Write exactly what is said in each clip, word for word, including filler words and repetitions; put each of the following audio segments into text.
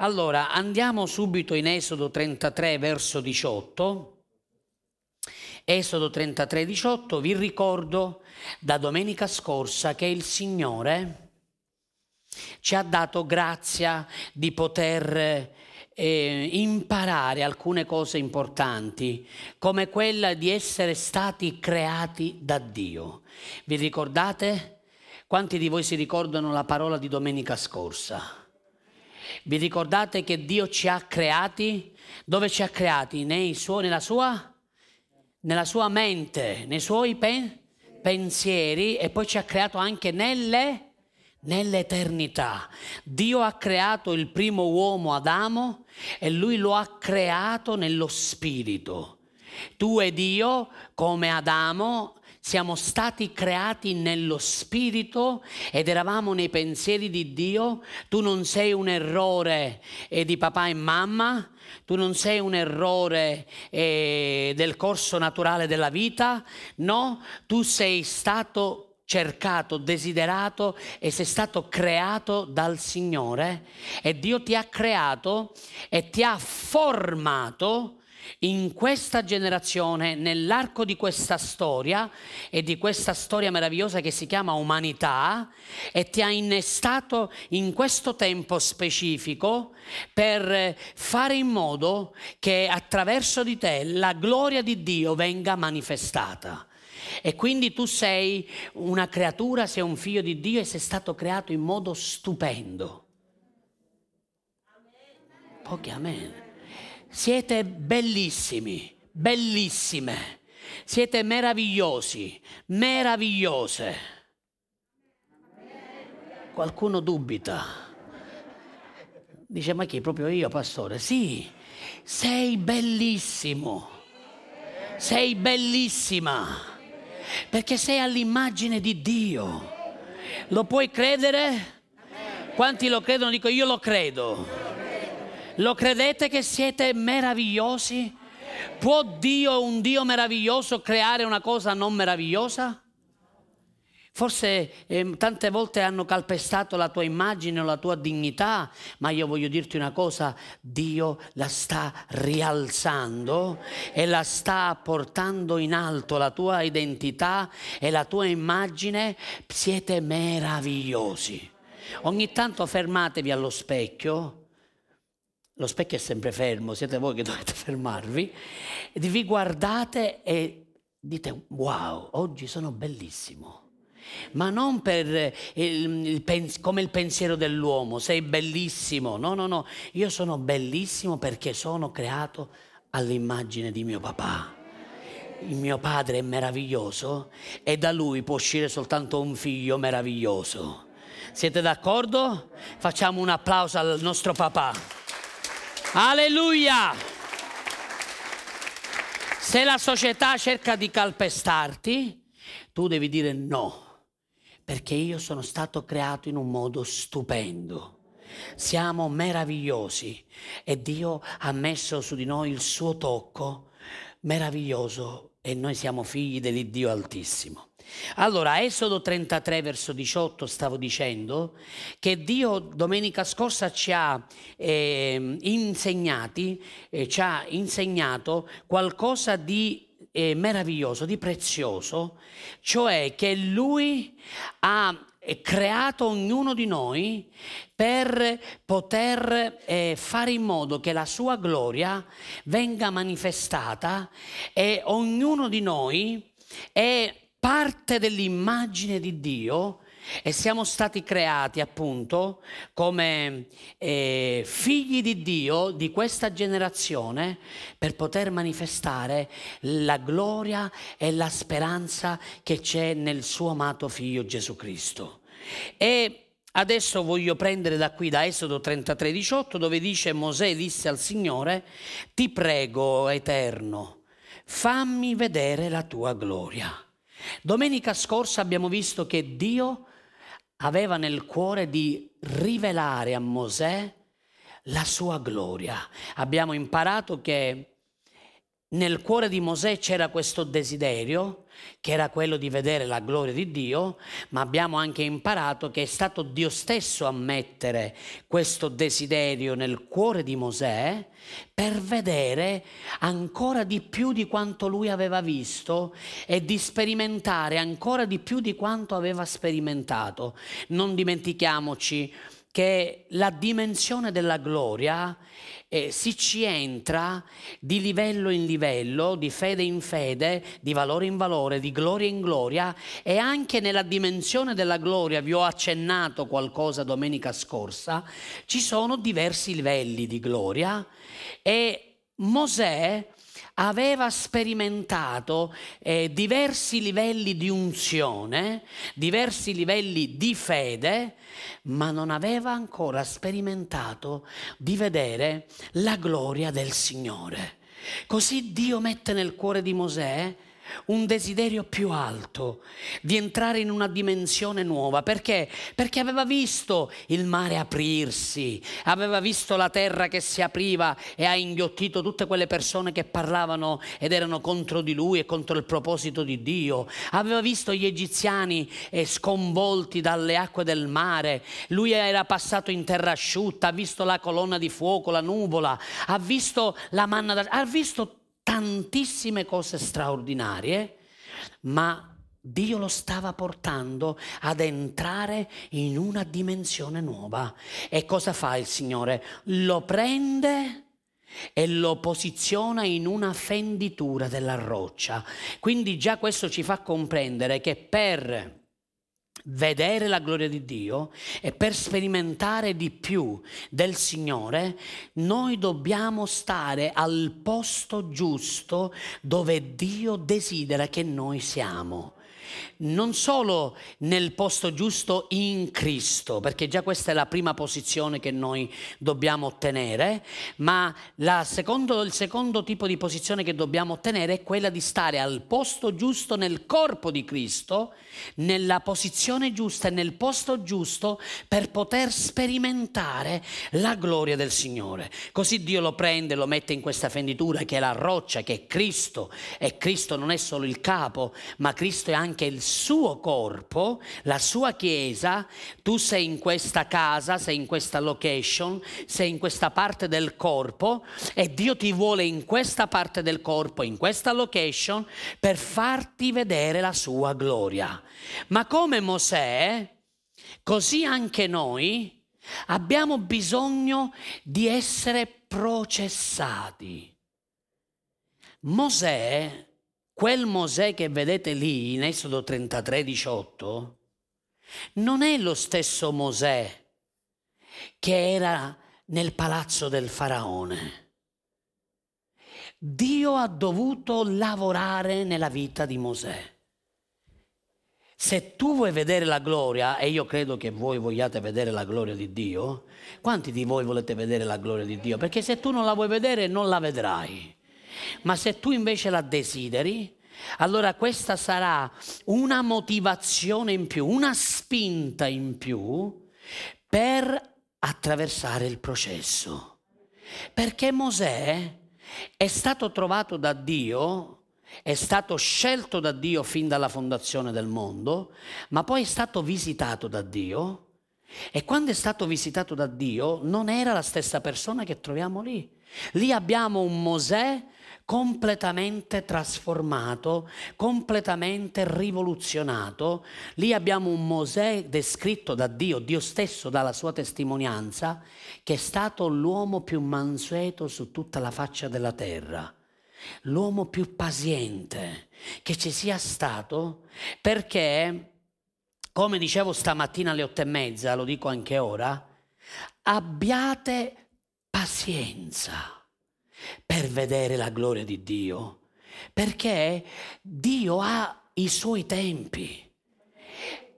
Allora, andiamo subito in Esodo trentatré, verso diciotto. Esodo trentatré, diciotto, vi ricordo da domenica scorsa che il Signore ci ha dato grazia di poter eh, imparare alcune cose importanti, come quella di essere stati creati da Dio. Vi ricordate? Quanti di voi si ricordano la parola di domenica scorsa? Vi ricordate che Dio ci ha creati? Dove ci ha creati? Nei suoi, nella sua? Nella sua mente, nei suoi pe- pensieri, e poi ci ha creato anche nelle, nell'eternità. Dio ha creato il primo uomo, Adamo, e lui lo ha creato nello spirito. Tu ed io, come Adamo, siamo stati creati nello spirito ed eravamo nei pensieri di Dio. Tu non sei un errore eh, di papà e mamma, tu non sei un errore eh, del corso naturale della vita, no, tu sei stato cercato, desiderato e sei stato creato dal Signore, e Dio ti ha creato e ti ha formato in questa generazione, nell'arco di questa storia e di questa storia meravigliosa che si chiama umanità, e ti ha innestato in questo tempo specifico per fare in modo che attraverso di te la gloria di Dio venga manifestata. E quindi tu sei una creatura, sei un figlio di Dio e sei stato creato in modo stupendo. Pochi amen. Siete bellissimi, bellissime, siete meravigliosi, meravigliose. Qualcuno dubita, dice: ma chi? Proprio io, pastore? Sì, sei bellissimo, sei bellissima, perché sei all'immagine di Dio. Lo puoi credere? Quanti lo credono? Dico: io lo credo. Lo credete che siete meravigliosi? Può Dio, un Dio meraviglioso, creare una cosa non meravigliosa? Forse eh, tante volte hanno calpestato la tua immagine o la tua dignità, ma io voglio dirti una cosa: Dio la sta rialzando e la sta portando in alto, la tua identità e la tua immagine. Siete meravigliosi. Ogni tanto fermatevi allo specchio. Lo specchio è sempre fermo, siete voi che dovete fermarvi. Vi guardate e dite: wow, oggi sono bellissimo. Ma non per il, il pens- come il pensiero dell'uomo, sei bellissimo. No, no, no, io sono bellissimo perché sono creato all'immagine di mio papà. Il mio padre è meraviglioso e da lui può uscire soltanto un figlio meraviglioso. Siete d'accordo? Facciamo un applauso al nostro papà. Alleluia! Se la società cerca di calpestarti, tu devi dire no, perché io sono stato creato in un modo stupendo. Siamo meravigliosi e Dio ha messo su di noi il suo tocco meraviglioso e noi siamo figli dell'Iddio Altissimo. Allora, Esodo trentatré, verso diciotto, stavo dicendo che Dio domenica scorsa ci ha eh, insegnati, eh, ci ha insegnato qualcosa di eh, meraviglioso, di prezioso, cioè che Lui ha creato ognuno di noi per poter eh, fare in modo che la sua gloria venga manifestata, e ognuno di noi è parte dell'immagine di Dio e siamo stati creati appunto come eh, figli di Dio di questa generazione per poter manifestare la gloria e la speranza che c'è nel suo amato figlio Gesù Cristo. E adesso voglio prendere da qui, da Esodo trentatré diciotto, dove dice: Mosè disse al Signore: ti prego, Eterno, fammi vedere la tua gloria. Domenica scorsa abbiamo visto che Dio aveva nel cuore di rivelare a Mosè la sua gloria. Abbiamo imparato che nel cuore di Mosè c'era questo desiderio che era quello di vedere la gloria di Dio, ma abbiamo anche imparato che è stato Dio stesso a mettere questo desiderio nel cuore di Mosè per vedere ancora di più di quanto lui aveva visto e di sperimentare ancora di più di quanto aveva sperimentato. Non dimentichiamoci che la dimensione della gloria eh, si ci entra di livello in livello, di fede in fede, di valore in valore, di gloria in gloria, e anche nella dimensione della gloria, vi ho accennato qualcosa domenica scorsa, ci sono diversi livelli di gloria e Mosè aveva sperimentato eh, diversi livelli di unzione, diversi livelli di fede, ma non aveva ancora sperimentato di vedere la gloria del Signore. Così Dio mette nel cuore di Mosè un desiderio più alto di entrare in una dimensione nuova. Perché? Perché aveva visto il mare aprirsi, aveva visto la terra che si apriva e ha inghiottito tutte quelle persone che parlavano ed erano contro di lui e contro il proposito di Dio, aveva visto gli egiziani sconvolti dalle acque del mare, lui era passato in terra asciutta, ha visto la colonna di fuoco, la nuvola, ha visto la manna, da... ha visto tantissime cose straordinarie, ma Dio lo stava portando ad entrare in una dimensione nuova. E cosa fa il Signore? Lo prende e lo posiziona in una fenditura della roccia. Quindi già questo ci fa comprendere che per vedere la gloria di Dio e per sperimentare di più del Signore, noi dobbiamo stare al posto giusto dove Dio desidera che noi siamo. Non solo nel posto giusto in Cristo, perché già questa è la prima posizione che noi dobbiamo ottenere, ma la secondo, il secondo tipo di posizione che dobbiamo ottenere è quella di stare al posto giusto nel corpo di Cristo, nella posizione giusta e nel posto giusto per poter sperimentare la gloria del Signore. Così Dio lo prende, lo mette in questa fenditura che è la roccia, che è Cristo, e Cristo non è solo il capo, ma Cristo è anche che il suo corpo, la sua chiesa. Tu sei in questa casa, sei in questa location, sei in questa parte del corpo e Dio ti vuole in questa parte del corpo, in questa location, per farti vedere la sua gloria. Ma come Mosè, così anche noi abbiamo bisogno di essere processati. Mosè, quel Mosè che vedete lì in Esodo trentatré diciotto, non è lo stesso Mosè che era nel palazzo del faraone. Dio ha dovuto lavorare nella vita di Mosè. Se tu vuoi vedere la gloria, e io credo che voi vogliate vedere la gloria di Dio, quanti di voi volete vedere la gloria di Dio? Perché se tu non la vuoi vedere, non la vedrai. Ma se tu invece la desideri, allora questa sarà una motivazione in più, una spinta in più per attraversare il processo. Perché Mosè è stato trovato da Dio, è stato scelto da Dio fin dalla fondazione del mondo, ma poi è stato visitato da Dio. E quando è stato visitato da Dio non era la stessa persona che troviamo lì. Lì abbiamo un Mosè completamente trasformato, completamente rivoluzionato. Lì abbiamo un Mosè descritto da Dio, Dio stesso dalla sua testimonianza, che è stato l'uomo più mansueto su tutta la faccia della terra, l'uomo più paziente che ci sia stato, perché, come dicevo stamattina alle otto e mezza, lo dico anche ora, abbiate pazienza per vedere la gloria di Dio, perché Dio ha i suoi tempi.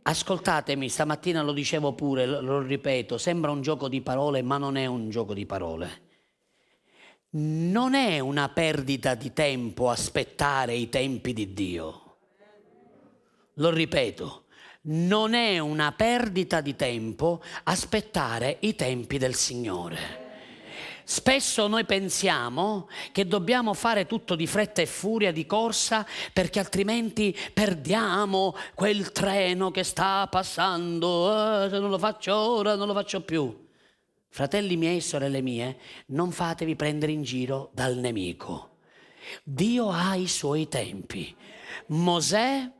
Ascoltatemi, stamattina lo dicevo pure, lo ripeto, sembra un gioco di parole, ma non è un gioco di parole. Non è una perdita di tempo aspettare i tempi di Dio. Lo ripeto. Non è una perdita di tempo aspettare i tempi del Signore. Spesso noi pensiamo che dobbiamo fare tutto di fretta e furia, di corsa, perché altrimenti perdiamo quel treno che sta passando. Eh, se non lo faccio ora, non lo faccio più. Fratelli miei e sorelle mie, non fatevi prendere in giro dal nemico. Dio ha i suoi tempi. Mosè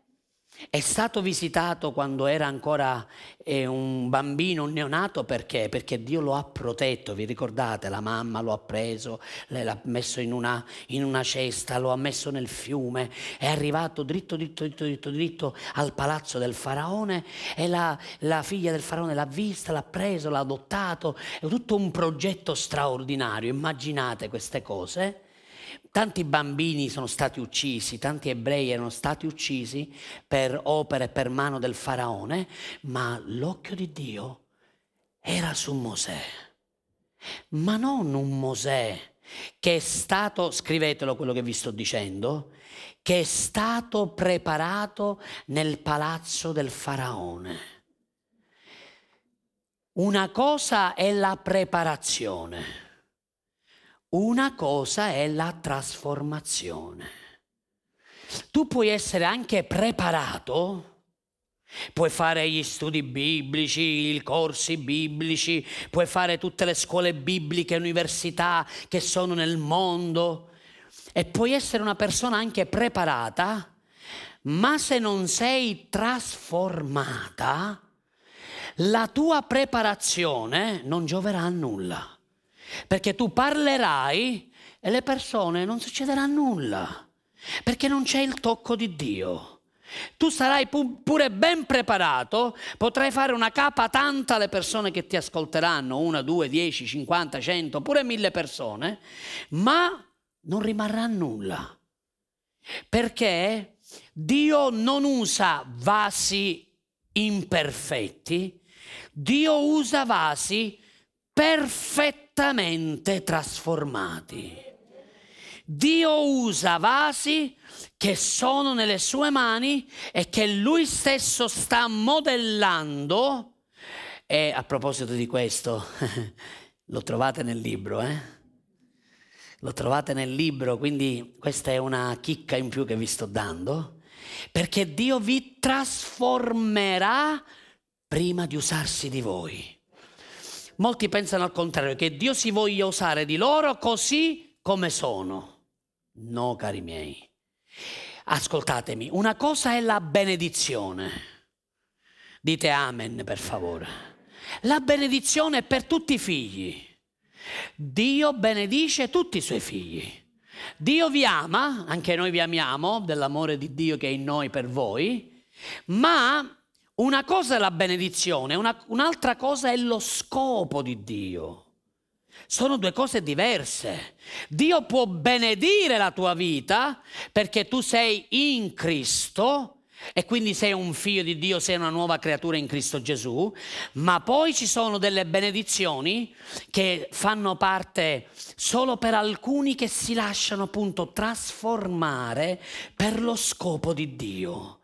è stato visitato quando era ancora eh, un bambino, un neonato, perché? Perché Dio lo ha protetto, vi ricordate? La mamma lo ha preso, l'ha messo in una, in una cesta, lo ha messo nel fiume, è arrivato dritto, dritto, dritto, dritto, dritto al palazzo del faraone e la, la figlia del faraone l'ha vista, l'ha preso, l'ha adottato, è tutto un progetto straordinario, immaginate queste cose. Tanti bambini sono stati uccisi, tanti ebrei erano stati uccisi per opere, per mano del faraone, ma l'occhio di Dio era su Mosè. Ma non un Mosè che è stato, scrivetelo quello che vi sto dicendo, che è stato preparato nel palazzo del faraone. Una cosa è la preparazione. Una cosa è la trasformazione. Tu puoi essere anche preparato, puoi fare gli studi biblici, i corsi biblici, puoi fare tutte le scuole bibliche, università che sono nel mondo e puoi essere una persona anche preparata, ma se non sei trasformata, la tua preparazione non gioverà a nulla. Perché tu parlerai e le persone non succederà nulla, perché non c'è il tocco di Dio. Tu sarai pu- pure ben preparato, potrai fare una capa tanta alle persone che ti ascolteranno, una, due, dieci, cinquanta, cento, pure mille persone, ma non rimarrà nulla. Perché Dio non usa vasi imperfetti, Dio usa vasi perfetti. Trasformati. Dio usa vasi che sono nelle sue mani e che lui stesso sta modellando. E a proposito di questo, lo trovate nel libro, eh? Lo trovate nel libro, quindi questa è una chicca in più che vi sto dando, perché Dio vi trasformerà prima di usarsi di voi. Molti pensano al contrario, che Dio si voglia usare di loro così come sono. No, cari miei. Ascoltatemi, una cosa è la benedizione. Dite amen, per favore. La benedizione è per tutti i figli. Dio benedice tutti i suoi figli. Dio vi ama, anche noi vi amiamo, dell'amore di Dio che è in noi per voi, ma... una cosa è la benedizione, una, un'altra cosa è lo scopo di Dio. Sono due cose diverse. Dio può benedire la tua vita perché tu sei in Cristo e quindi sei un figlio di Dio, sei una nuova creatura in Cristo Gesù, ma poi ci sono delle benedizioni che fanno parte solo per alcuni che si lasciano appunto trasformare per lo scopo di Dio.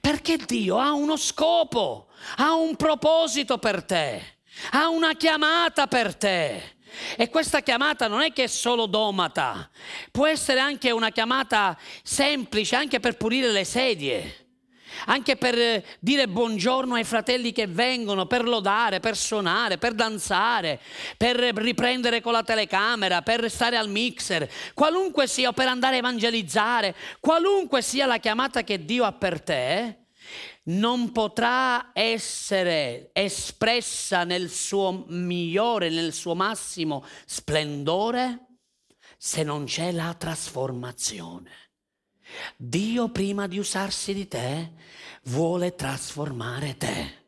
Perché Dio ha uno scopo, ha un proposito per te, ha una chiamata per te. E questa chiamata non è che è solo domata, può essere anche una chiamata semplice, anche per pulire le sedie, anche per dire buongiorno ai fratelli che vengono, per lodare, per suonare, per danzare, per riprendere con la telecamera, per stare al mixer, qualunque sia, o per andare a evangelizzare, qualunque sia la chiamata che Dio ha per te, non potrà essere espressa nel suo migliore, nel suo massimo splendore, se non c'è la trasformazione. Dio, prima di usarsi di te, vuole trasformare te.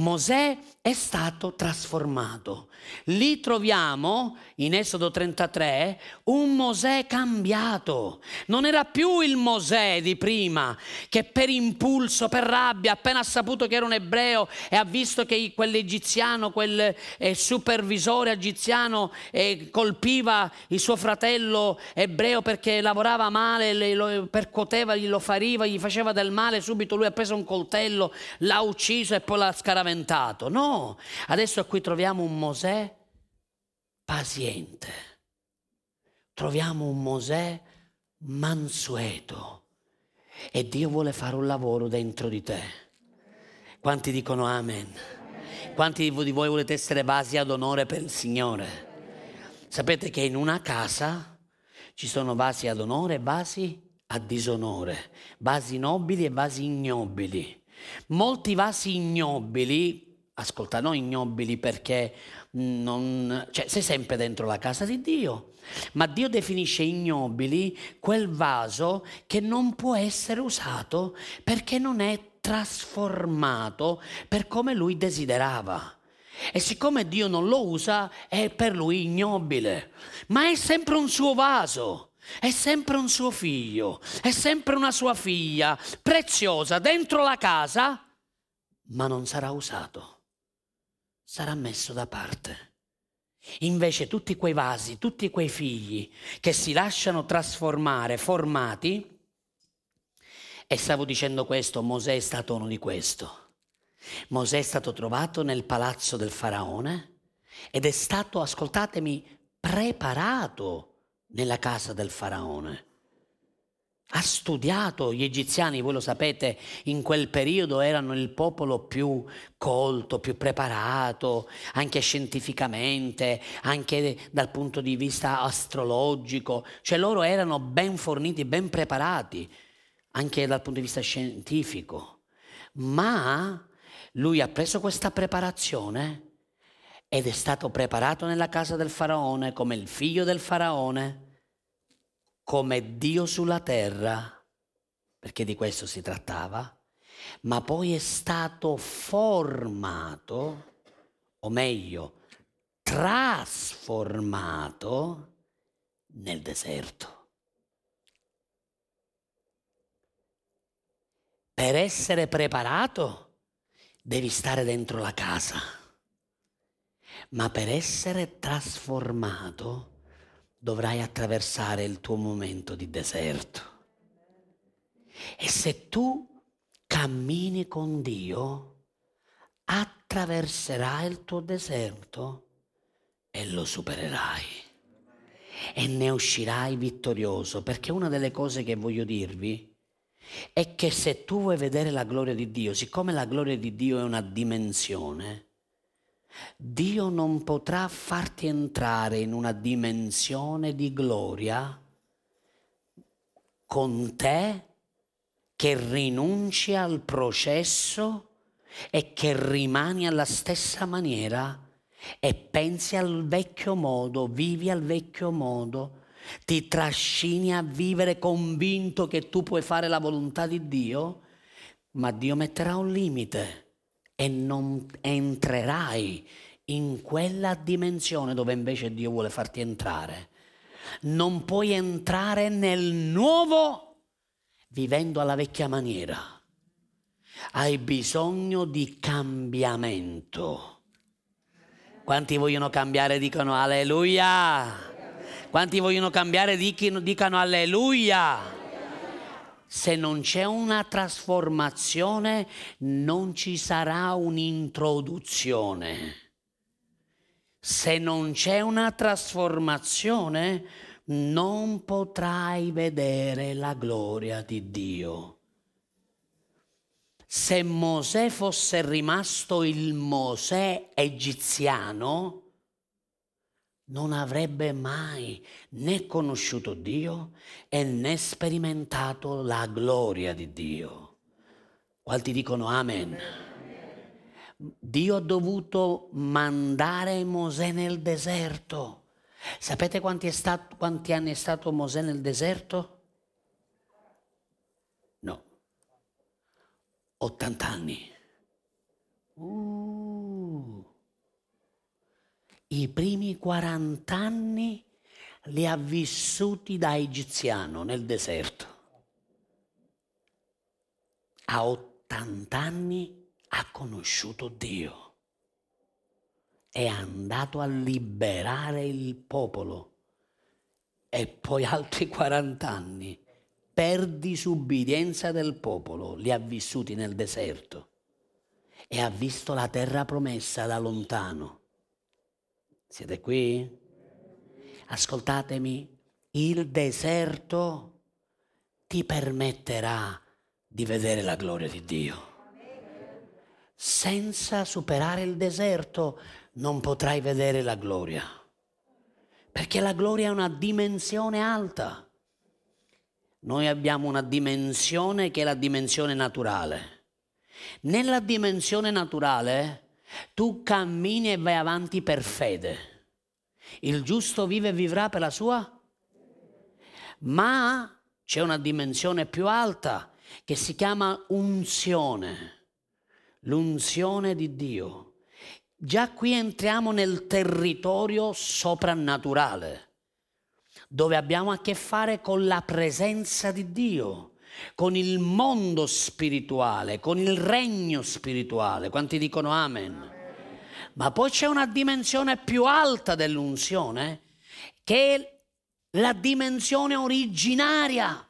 Mosè è stato trasformato. Lì troviamo, in Esodo trentatré, un Mosè cambiato. Non era più il Mosè di prima, che per impulso, per rabbia, appena ha saputo che era un ebreo e ha visto che quell'egiziano, quel eh, supervisore egiziano eh, colpiva il suo fratello ebreo perché lavorava male, le, lo percoteva, glielo fariva, gli faceva del male, subito lui ha preso un coltello, l'ha ucciso e poi l'ha scaraventato. No, adesso qui troviamo un Mosè paziente. Troviamo un Mosè mansueto e Dio vuole fare un lavoro dentro di te. Quanti dicono amen? Quanti di voi volete essere vasi ad onore per il Signore? Sapete che in una casa ci sono vasi ad onore e vasi a disonore, vasi nobili e vasi ignobili. Molti vasi ignobili, ascolta, non ignobili perché non, cioè, sei sempre dentro la casa di Dio, ma Dio definisce ignobili quel vaso che non può essere usato perché non è trasformato per come lui desiderava. E siccome Dio non lo usa, è per lui ignobile, ma è sempre un suo vaso, è sempre un suo figlio, è sempre una sua figlia preziosa dentro la casa, ma non sarà usato. Sarà messo da parte. Invece tutti quei vasi, tutti quei figli che si lasciano trasformare, formati, e stavo dicendo questo, Mosè è stato uno di questo. Mosè è stato trovato nel palazzo del faraone ed è stato, ascoltatemi, preparato nella casa del faraone. Ha studiato gli egiziani, voi lo sapete, in quel periodo erano il popolo più colto, più preparato, anche scientificamente, anche dal punto di vista astrologico, cioè loro erano ben forniti, ben preparati, anche dal punto di vista scientifico. Ma lui ha preso questa preparazione ed è stato preparato nella casa del faraone come il figlio del faraone, come Dio sulla terra, perché di questo si trattava, ma poi è stato formato, o meglio, trasformato nel deserto. Per essere preparato devi stare dentro la casa, ma per essere trasformato dovrai attraversare il tuo momento di deserto. E se tu cammini con Dio, attraverserai il tuo deserto e lo supererai. E ne uscirai vittorioso, perché una delle cose che voglio dirvi è che se tu vuoi vedere la gloria di Dio, siccome la gloria di Dio è una dimensione, Dio non potrà farti entrare in una dimensione di gloria con te che rinunci al processo e che rimani alla stessa maniera e pensi al vecchio modo, vivi al vecchio modo, ti trascini a vivere convinto che tu puoi fare la volontà di Dio, ma Dio metterà un limite. E non entrerai in quella dimensione dove invece Dio vuole farti entrare. Non puoi entrare nel nuovo vivendo alla vecchia maniera. Hai bisogno di cambiamento. Quanti vogliono cambiare dicono alleluia. Quanti vogliono cambiare dicano alleluia. Se non c'è una trasformazione, non ci sarà un'introduzione. Se non c'è una trasformazione, non potrai vedere la gloria di Dio. Se Mosè fosse rimasto il Mosè egiziano, non avrebbe mai né conosciuto Dio e né sperimentato la gloria di Dio. Quanti dicono amen? Dio ha dovuto mandare Mosè nel deserto. Sapete quanti, è stato, quanti anni è stato Mosè nel deserto? No. ottanta anni. Uh. I primi quaranta anni li ha vissuti da egiziano nel deserto. A ottanta anni ha conosciuto Dio. È andato a liberare il popolo. E poi altri quaranta anni per disubbidienza del popolo li ha vissuti nel deserto. E ha visto la terra promessa da lontano. Siete qui? ascoltatemi, il deserto ti permetterà di vedere la gloria di Dio. Senza superare il deserto non potrai vedere la gloria, perché la gloria è una dimensione alta. Noi abbiamo una dimensione che è la dimensione naturale. Nella dimensione naturale tu cammini e vai avanti per fede. Il giusto vive e vivrà per la sua. Ma c'è una dimensione più alta che si chiama unzione, l'unzione di Dio. Già qui entriamo nel territorio soprannaturale, dove abbiamo a che fare con la presenza di Dio, con il mondo spirituale, con il regno spirituale. Quanti dicono amen? Amen. Ma poi c'è una dimensione più alta dell'unzione, che è la dimensione originaria,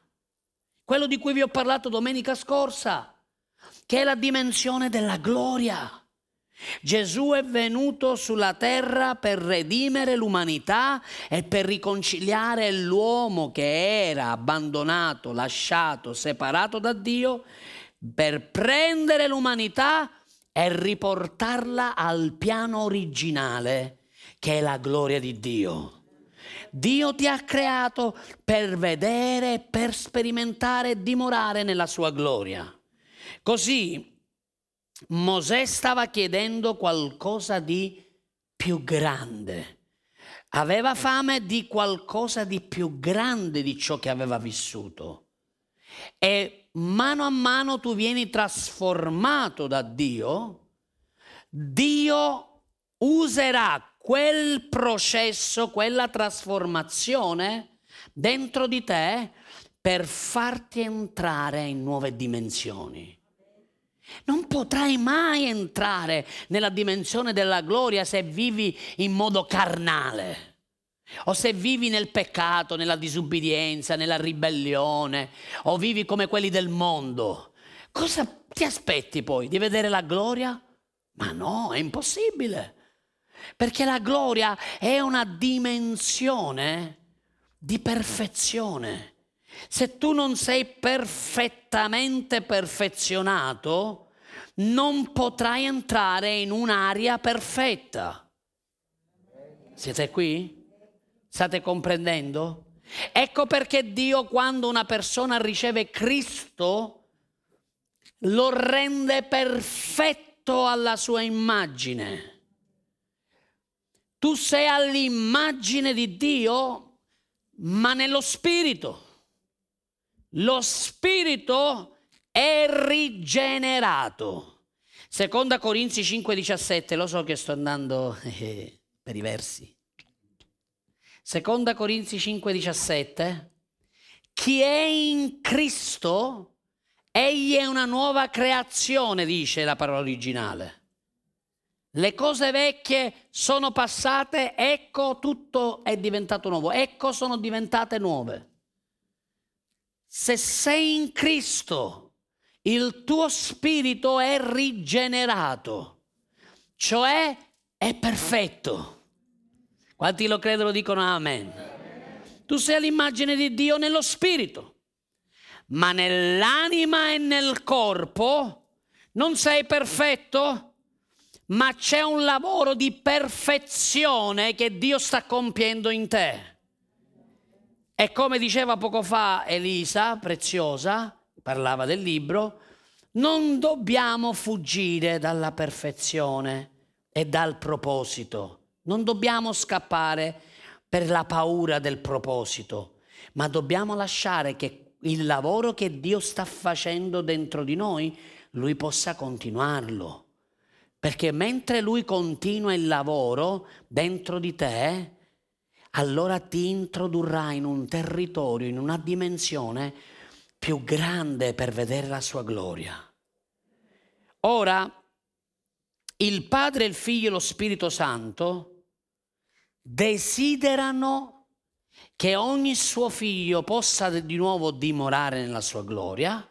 quello di cui vi ho parlato domenica scorsa, che è la dimensione della gloria. Gesù è venuto sulla terra per redimere l'umanità e per riconciliare l'uomo che era abbandonato, lasciato, separato da Dio, per prendere l'umanità e riportarla al piano originale, che è la gloria di Dio. Dio ti ha creato per vedere, per sperimentare e dimorare nella sua gloria. Così Mosè stava chiedendo qualcosa di più grande. Aveva fame di qualcosa di più grande di ciò che aveva vissuto. E mano a mano tu vieni trasformato da Dio. Dio userà quel processo, quella trasformazione dentro di te per farti entrare in nuove dimensioni. Non potrai mai entrare nella dimensione della gloria se vivi in modo carnale, o se vivi nel peccato, nella disubbidienza, nella ribellione, o vivi come quelli del mondo. Cosa ti aspetti poi? Di vedere la gloria? Ma no, è impossibile, perché la gloria è una dimensione di perfezione. Se tu non sei perfettamente perfezionato, non potrai entrare in un'area perfetta. Siete qui? State comprendendo? Ecco perché Dio, quando una persona riceve Cristo, lo rende perfetto alla sua immagine. Tu sei all'immagine di Dio, ma nello spirito. Lo spirito è rigenerato. Seconda Corinzi cinque diciassette, lo so che sto andando eh, per i versi. Seconda Corinzi cinque diciassette. Chi è in Cristo, egli è una nuova creazione, dice la parola originale. Le cose vecchie sono passate, ecco tutto è diventato nuovo, ecco sono diventate nuove. Se sei in Cristo, il tuo spirito è rigenerato, cioè è perfetto. Quanti lo credono dicono amen. Amen. Tu sei all'immagine di Dio nello spirito, ma nell'anima e nel corpo non sei perfetto, ma c'è un lavoro di perfezione che Dio sta compiendo in te. E come diceva poco fa Elisa, preziosa, parlava del libro, non dobbiamo fuggire dalla perfezione e dal proposito. Non dobbiamo scappare per la paura del proposito, ma dobbiamo lasciare che il lavoro che Dio sta facendo dentro di noi, Lui possa continuarlo. Perché mentre Lui continua il lavoro dentro di te, allora ti introdurrà in un territorio, in una dimensione più grande per vedere la sua gloria. Ora, il Padre, il Figlio e lo Spirito Santo desiderano che ogni suo figlio possa di nuovo dimorare nella sua gloria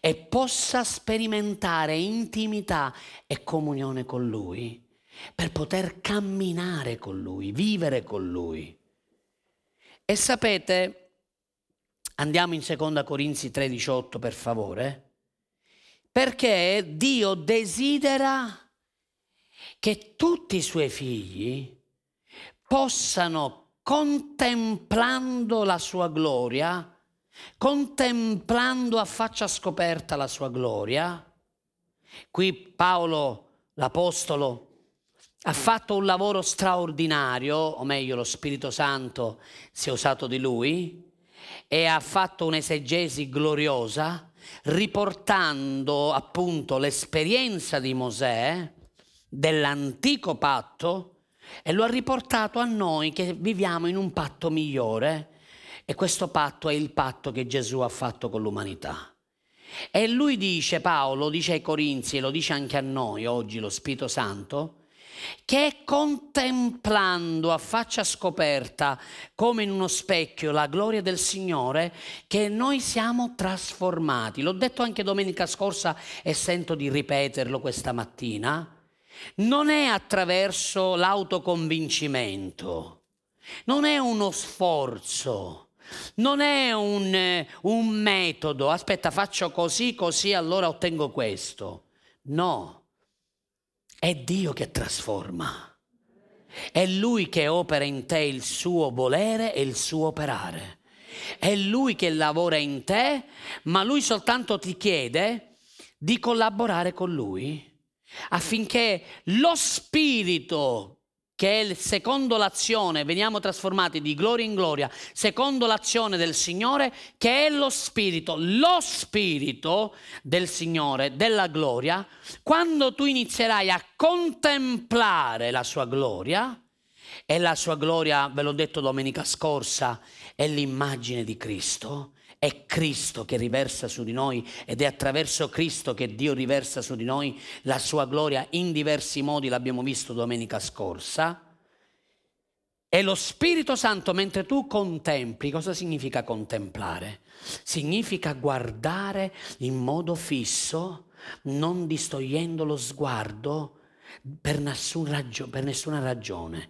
e possa sperimentare intimità e comunione con Lui, per poter camminare con Lui, vivere con Lui. E sapete, andiamo in seconda Corinzi tre diciotto per favore, perché Dio desidera che tutti i suoi figli possano, contemplando la sua gloria, contemplando a faccia scoperta la sua gloria. Qui Paolo, l'Apostolo, ha fatto un lavoro straordinario, o meglio lo Spirito Santo si è usato di lui e ha fatto un'esegesi gloriosa, riportando appunto l'esperienza di Mosè dell'antico patto, e lo ha riportato a noi che viviamo in un patto migliore, e questo patto è il patto che Gesù ha fatto con l'umanità. E lui dice, Paolo dice ai Corinzi, e lo dice anche a noi oggi lo Spirito Santo, che contemplando a faccia scoperta come in uno specchio la gloria del Signore, che noi siamo trasformati. L'ho detto anche domenica scorsa e sento di ripeterlo questa mattina. Non è attraverso l'autoconvincimento, non è uno sforzo, non è un, un metodo, aspetta faccio così, così allora ottengo questo. No, è Dio che trasforma, è Lui che opera in te il suo volere e il suo operare, è Lui che lavora in te, ma Lui soltanto ti chiede di collaborare con Lui affinché lo Spirito, che è secondo l'azione, veniamo trasformati di gloria in gloria, secondo l'azione del Signore, che è lo Spirito, lo Spirito del Signore, della gloria, quando tu inizierai a contemplare la sua gloria, e la sua gloria, ve l'ho detto domenica scorsa, è l'immagine di Cristo, è Cristo che riversa su di noi ed è attraverso Cristo che Dio riversa su di noi la sua gloria in diversi modi, l'abbiamo visto domenica scorsa. E lo Spirito Santo, mentre tu contempli, cosa significa contemplare? Significa guardare in modo fisso, non distogliendo lo sguardo per, nessun ragio- per nessuna ragione,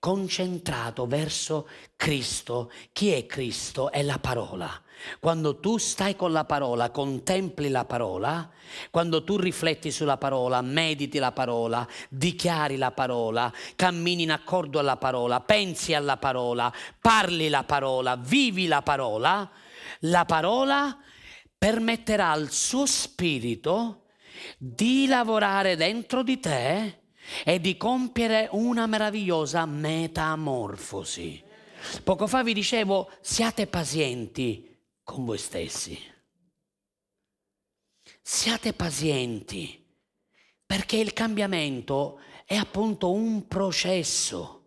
concentrato verso Cristo. Chi è Cristo? È la parola. Quando tu stai con la parola, contempli la parola, quando tu rifletti sulla parola, mediti la parola, dichiari la parola, cammini in accordo alla parola, pensi alla parola, parli la parola, vivi la parola, la parola permetterà al suo Spirito di lavorare dentro di te e di compiere una meravigliosa metamorfosi. Poco fa vi dicevo, siate pazienti con voi stessi, siate pazienti, perché il cambiamento è appunto un processo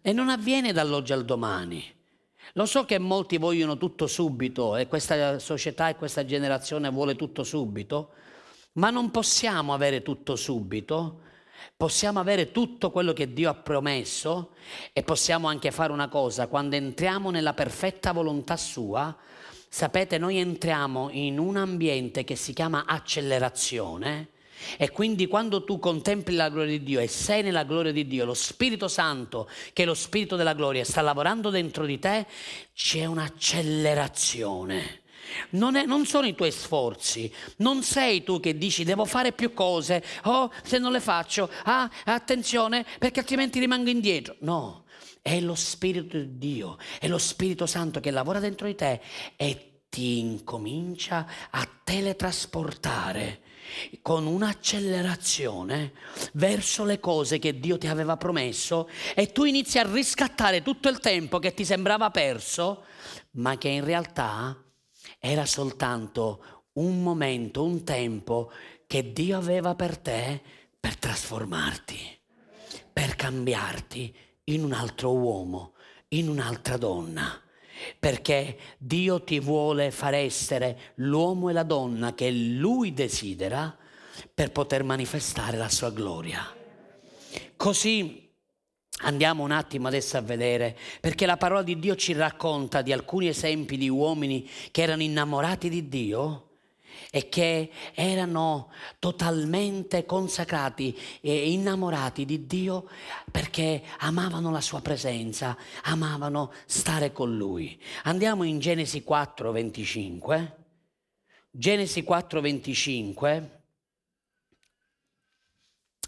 e non avviene dall'oggi al domani. Lo so che molti vogliono tutto subito e questa società e questa generazione vuole tutto subito, ma non possiamo avere tutto subito. Possiamo avere tutto quello che Dio ha promesso e possiamo anche fare una cosa: quando entriamo nella perfetta volontà sua, sapete, noi entriamo in un ambiente che si chiama accelerazione, e quindi quando tu contempli la gloria di Dio e sei nella gloria di Dio, lo Spirito Santo, che è lo Spirito della gloria, sta lavorando dentro di te, c'è un'accelerazione. Non, è, non sono i tuoi sforzi, non sei tu che dici devo fare più cose, oh se non le faccio, ah attenzione perché altrimenti rimango indietro. No, è lo Spirito di Dio, è lo Spirito Santo che lavora dentro di te e ti incomincia a teletrasportare con un'accelerazione verso le cose che Dio ti aveva promesso, e tu inizi a riscattare tutto il tempo che ti sembrava perso, ma che in realtà era soltanto un momento, un tempo che Dio aveva per te per trasformarti, per cambiarti in un altro uomo, in un'altra donna. Perché Dio ti vuole far essere l'uomo e la donna che Lui desidera per poter manifestare la sua gloria. Così andiamo un attimo adesso a vedere, perché la parola di Dio ci racconta di alcuni esempi di uomini che erano innamorati di Dio e che erano totalmente consacrati e innamorati di Dio perché amavano la sua presenza, amavano stare con Lui. Andiamo in Genesi quattro venticinque. Genesi quattro venticinque.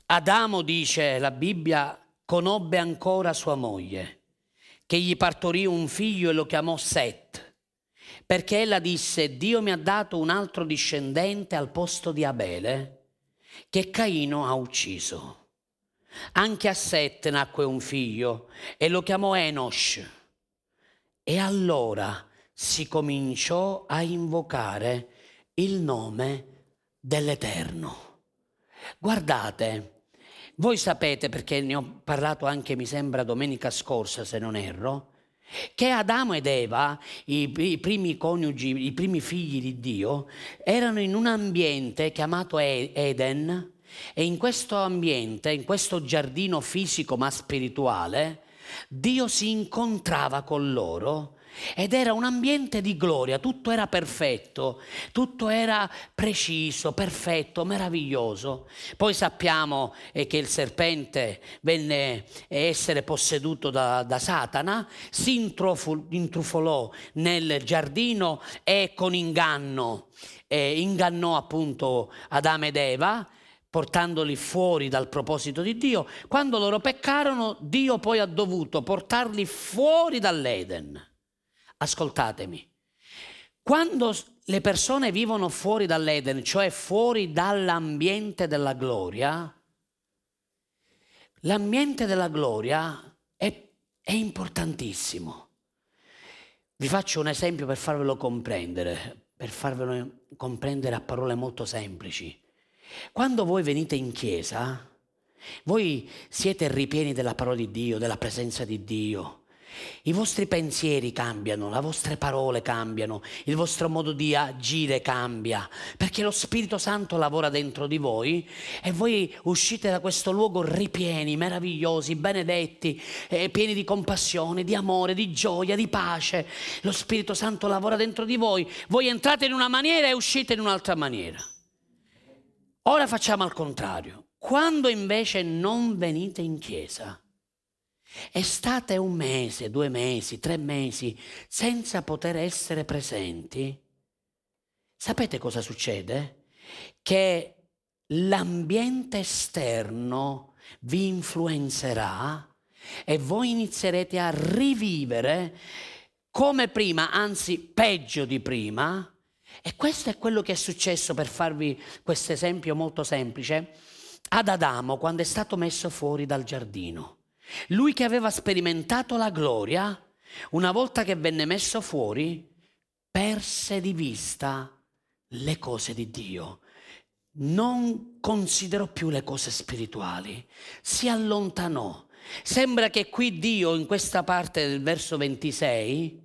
Adamo, dice la Bibbia, conobbe ancora sua moglie, che gli partorì un figlio e lo chiamò Set. Perché ella disse: Dio mi ha dato un altro discendente al posto di Abele, che Caino ha ucciso. Anche a Set nacque un figlio e lo chiamò Enosh. E allora si cominciò a invocare il nome dell'Eterno. Guardate, voi sapete, perché ne ho parlato anche, mi sembra, domenica scorsa, se non erro, che Adamo ed Eva, i, i primi coniugi, i primi figli di Dio, erano in un ambiente chiamato Eden, e in questo ambiente, in questo giardino fisico ma spirituale, Dio si incontrava con loro ed era un ambiente di gloria, tutto era perfetto, tutto era preciso, perfetto, meraviglioso. Poi sappiamo eh, che il serpente venne essere posseduto da, da Satana, si intrufu, intrufolò nel giardino e con inganno eh, ingannò appunto Adamo ed Eva, portandoli fuori dal proposito di Dio. Quando loro peccarono, Dio poi ha dovuto portarli fuori dall'Eden. Ascoltatemi, quando le persone vivono fuori dall'Eden, cioè fuori dall'ambiente della gloria, l'ambiente della gloria è, è importantissimo. Vi faccio un esempio per farvelo comprendere, per farvelo comprendere a parole molto semplici. Quando voi venite in chiesa, voi siete ripieni della parola di Dio, della presenza di Dio. I vostri pensieri cambiano, le vostre parole cambiano, il vostro modo di agire cambia, perché lo Spirito Santo lavora dentro di voi e voi uscite da questo luogo ripieni, meravigliosi, benedetti, eh, pieni di compassione, di amore, di gioia, di pace. Lo Spirito Santo lavora dentro di voi, voi entrate in una maniera e uscite in un'altra maniera. Ora facciamo al contrario. Quando invece non venite in chiesa, e state un mese, due mesi, tre mesi senza poter essere presenti, sapete cosa succede? Che l'ambiente esterno vi influenzerà e voi inizierete a rivivere come prima, anzi peggio di prima. E questo è quello che è successo, per farvi questo esempio molto semplice, ad Adamo quando è stato messo fuori dal giardino. Lui che aveva sperimentato la gloria, una volta che venne messo fuori, perse di vista le cose di Dio. Non considerò più le cose spirituali, si allontanò. Sembra che qui Dio, in questa parte del verso ventisei,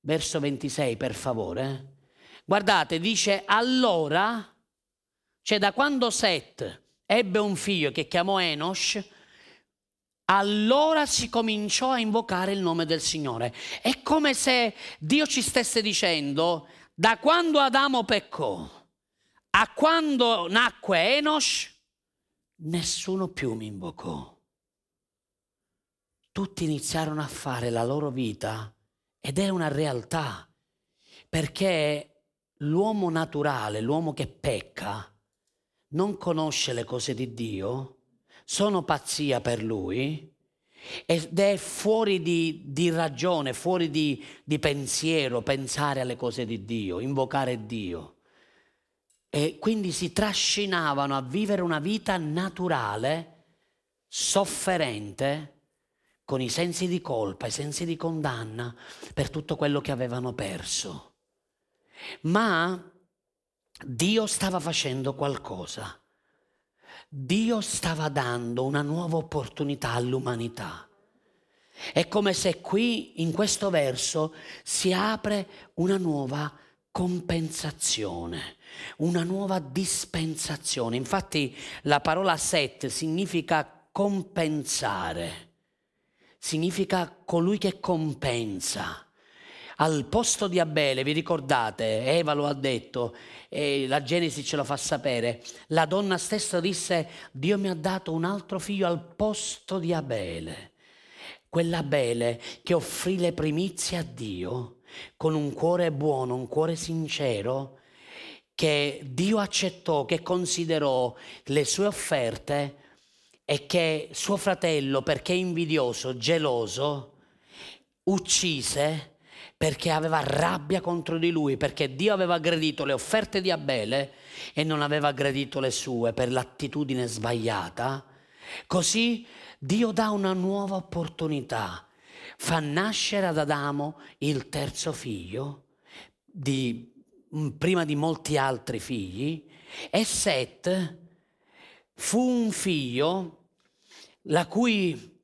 verso ventisei per favore, guardate, dice: allora, cioè da quando Set ebbe un figlio che chiamò Enosh, allora si cominciò a invocare il nome del Signore. È come se Dio ci stesse dicendo: da quando Adamo peccò a quando nacque Enosh, nessuno più mi invocò. Tutti iniziarono a fare la loro vita, ed è una realtà, perché l'uomo naturale, l'uomo che pecca, non conosce le cose di Dio, sono pazzia per lui ed è fuori di, di ragione, fuori di, di pensiero pensare alle cose di Dio, invocare Dio. E quindi si trascinavano a vivere una vita naturale, sofferente, con i sensi di colpa, i sensi di condanna per tutto quello che avevano perso. Ma Dio stava facendo qualcosa. Dio stava dando una nuova opportunità all'umanità. È come se qui, in questo verso, si apre una nuova compensazione, una nuova dispensazione. Infatti la parola Set significa compensare, significa colui che compensa. al posto di Abele, vi ricordate, Eva lo ha detto e la Genesi ce lo fa sapere, la donna stessa disse: Dio mi ha dato un altro figlio al posto di Abele, quell'Abele che offrì le primizie a Dio con un cuore buono, un cuore sincero, che Dio accettò, che considerò le sue offerte, e che suo fratello, perché invidioso, geloso, uccise perché aveva rabbia contro di lui, perché Dio aveva aggredito le offerte di Abele e non aveva aggredito le sue per l'attitudine sbagliata. Così Dio dà una nuova opportunità, fa nascere ad Adamo il terzo figlio, di prima di molti altri figli, e Set fu un figlio la cui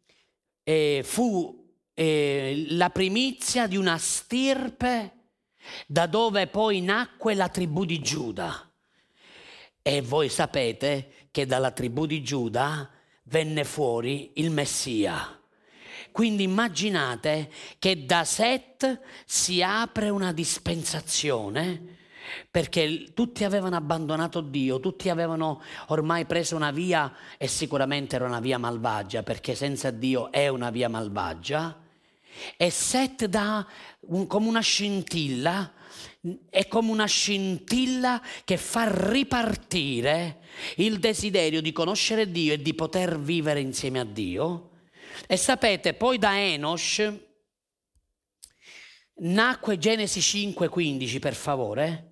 eh, fu eh, la primizia di una stirpe da dove poi nacque la tribù di Giuda. E voi sapete che dalla tribù di Giuda venne fuori il Messia. Quindi immaginate che da Set si apre una dispensazione, perché tutti avevano abbandonato Dio, tutti avevano ormai preso una via, e sicuramente era una via malvagia, perché senza Dio è una via malvagia, e Set dà un, come una scintilla, è come una scintilla che fa ripartire il desiderio di conoscere Dio e di poter vivere insieme a Dio. E sapete, poi da Enosh nacque Genesi cinque quindici, per favore.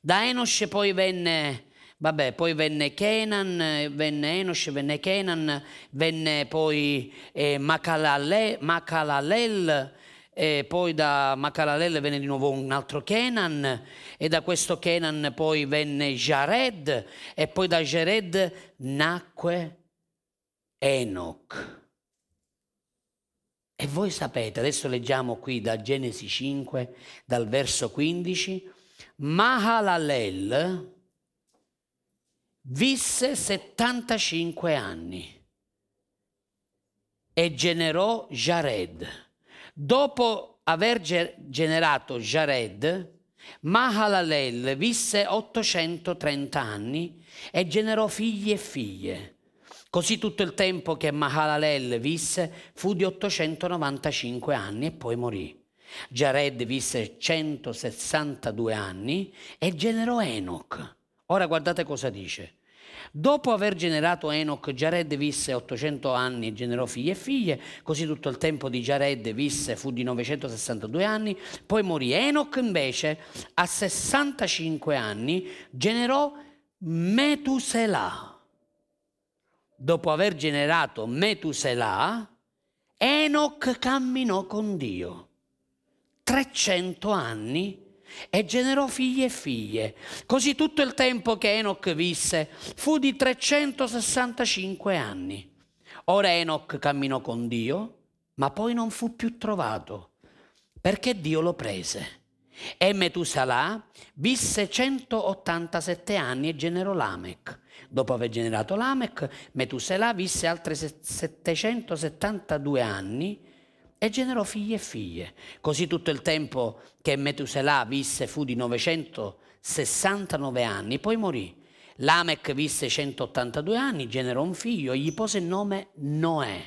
Da Enosh poi venne, vabbè, poi venne Kenan, venne Enosh, venne Kenan, venne poi eh, Macalalel, Macalalel eh, poi da Macalalel venne di nuovo un altro Kenan, e da questo Kenan poi venne Jared, e poi da Jared nacque Enoch. E voi sapete, adesso leggiamo qui da Genesi cinque, dal verso quindici, Mahalalel visse settantacinque anni e generò Jared. Dopo aver generato Jared, Mahalalel visse ottocentotrenta anni e generò figli e figlie. Così tutto il tempo che Mahalalel visse fu di ottocentonovantacinque anni e poi morì. Jared visse centosessantadue anni e generò Enoch. Ora guardate cosa dice. Dopo aver generato Enoch, Jared visse ottocento anni e generò figli e figlie. Così tutto il tempo di Jared visse fu di novecentosessantadue anni, poi morì. Enoch invece a sessantacinque anni generò Metuselah. Dopo aver generato Metuselah, Enoch camminò con Dio trecento anni e generò figli e figlie. Così tutto il tempo che Enoch visse fu di trecentosessantacinque anni. Ora Enoch camminò con Dio, ma poi non fu più trovato, perché Dio lo prese. E Metuselah visse centottantasette anni e generò Lamech. Dopo aver generato Lamech, Metuselah visse altri settecentosettantadue anni e generò figli e figlie. Così tutto il tempo che Metuselah visse fu di novecentosessantanove anni, poi morì. Lamech visse centottantadue anni, generò un figlio e gli pose il nome Noè,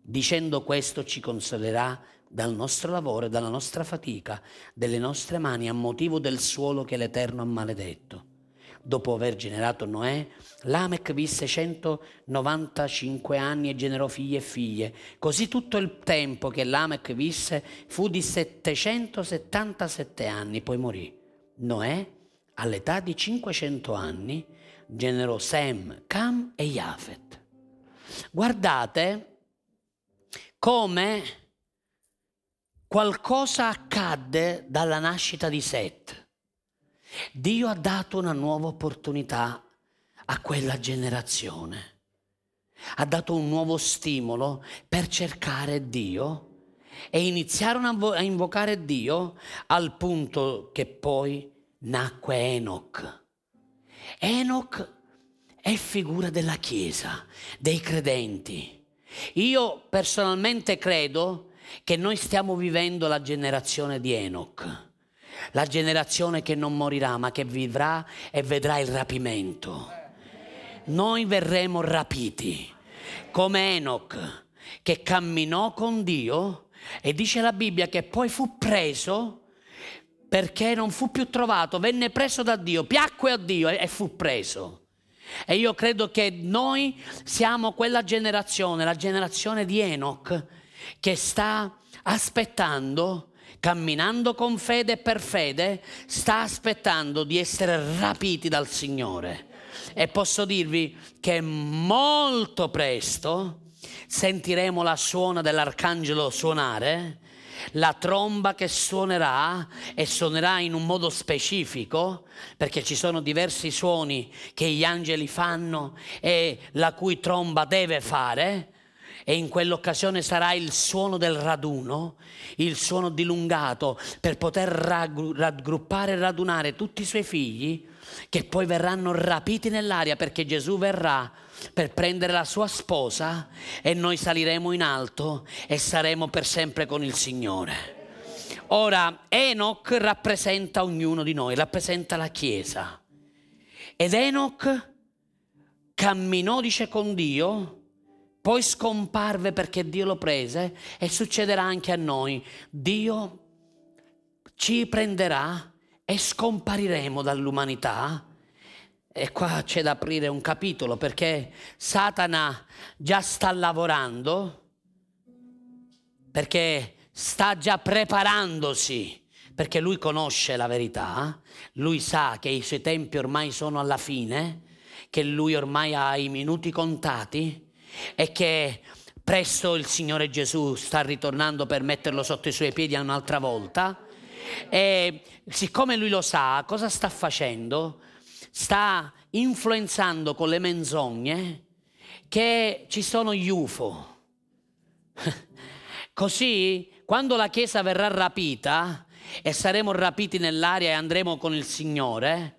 dicendo: questo ci consolerà dal nostro lavoro e dalla nostra fatica, delle nostre mani, a motivo del suolo che l'Eterno ha maledetto. Dopo aver generato Noè, Lamech visse centonovantacinque anni e generò figli e figlie. Così tutto il tempo che Lamech visse fu di settecentosettantasette anni, poi morì. Noè, all'età di cinquecento anni, generò Sem, Cam e Jafet. Guardate come qualcosa accadde dalla nascita di Set. Dio ha dato una nuova opportunità a quella generazione, ha dato un nuovo stimolo per cercare Dio, e iniziarono a invocare Dio al punto che poi nacque Enoch. Enoch è figura della Chiesa, dei credenti. Io personalmente credo che noi stiamo vivendo la generazione di Enoch, la generazione che non morirà ma che vivrà e vedrà il rapimento. Noi verremo rapiti come Enoch, che camminò con Dio, e dice la Bibbia che poi fu preso perché non fu più trovato, venne preso da Dio, piacque a Dio e fu preso. E io credo che noi siamo quella generazione, la generazione di Enoch, che sta aspettando, camminando con fede e per fede, sta aspettando di essere rapiti dal Signore. E posso dirvi che molto presto sentiremo la suona dell'arcangelo suonare, la tromba che suonerà, e suonerà in un modo specifico, perché ci sono diversi suoni che gli angeli fanno e la cui tromba deve fare, e in quell'occasione sarà il suono del raduno, il suono dilungato per poter raggruppare e radunare tutti i suoi figli, che poi verranno rapiti nell'aria, perché Gesù verrà per prendere la sua sposa e noi saliremo in alto e saremo per sempre con il Signore. Ora, Enoch rappresenta ognuno di noi, rappresenta la Chiesa. Ed Enoch camminò, dice, con Dio, poi scomparve perché Dio lo prese, e succederà anche a noi. Dio ci prenderà e scompariremo dall'umanità. E qua c'è da aprire un capitolo, perché Satana già sta lavorando, perché sta già preparandosi, perché lui conosce la verità, lui sa che i suoi tempi ormai sono alla fine, che lui ormai ha i minuti contati e che presto il Signore Gesù sta ritornando per metterlo sotto i suoi piedi un'altra volta. E siccome lui lo sa, cosa sta facendo? Sta influenzando con le menzogne che ci sono gli U F O. Così, quando la Chiesa verrà rapita e saremo rapiti nell'aria e andremo con il Signore,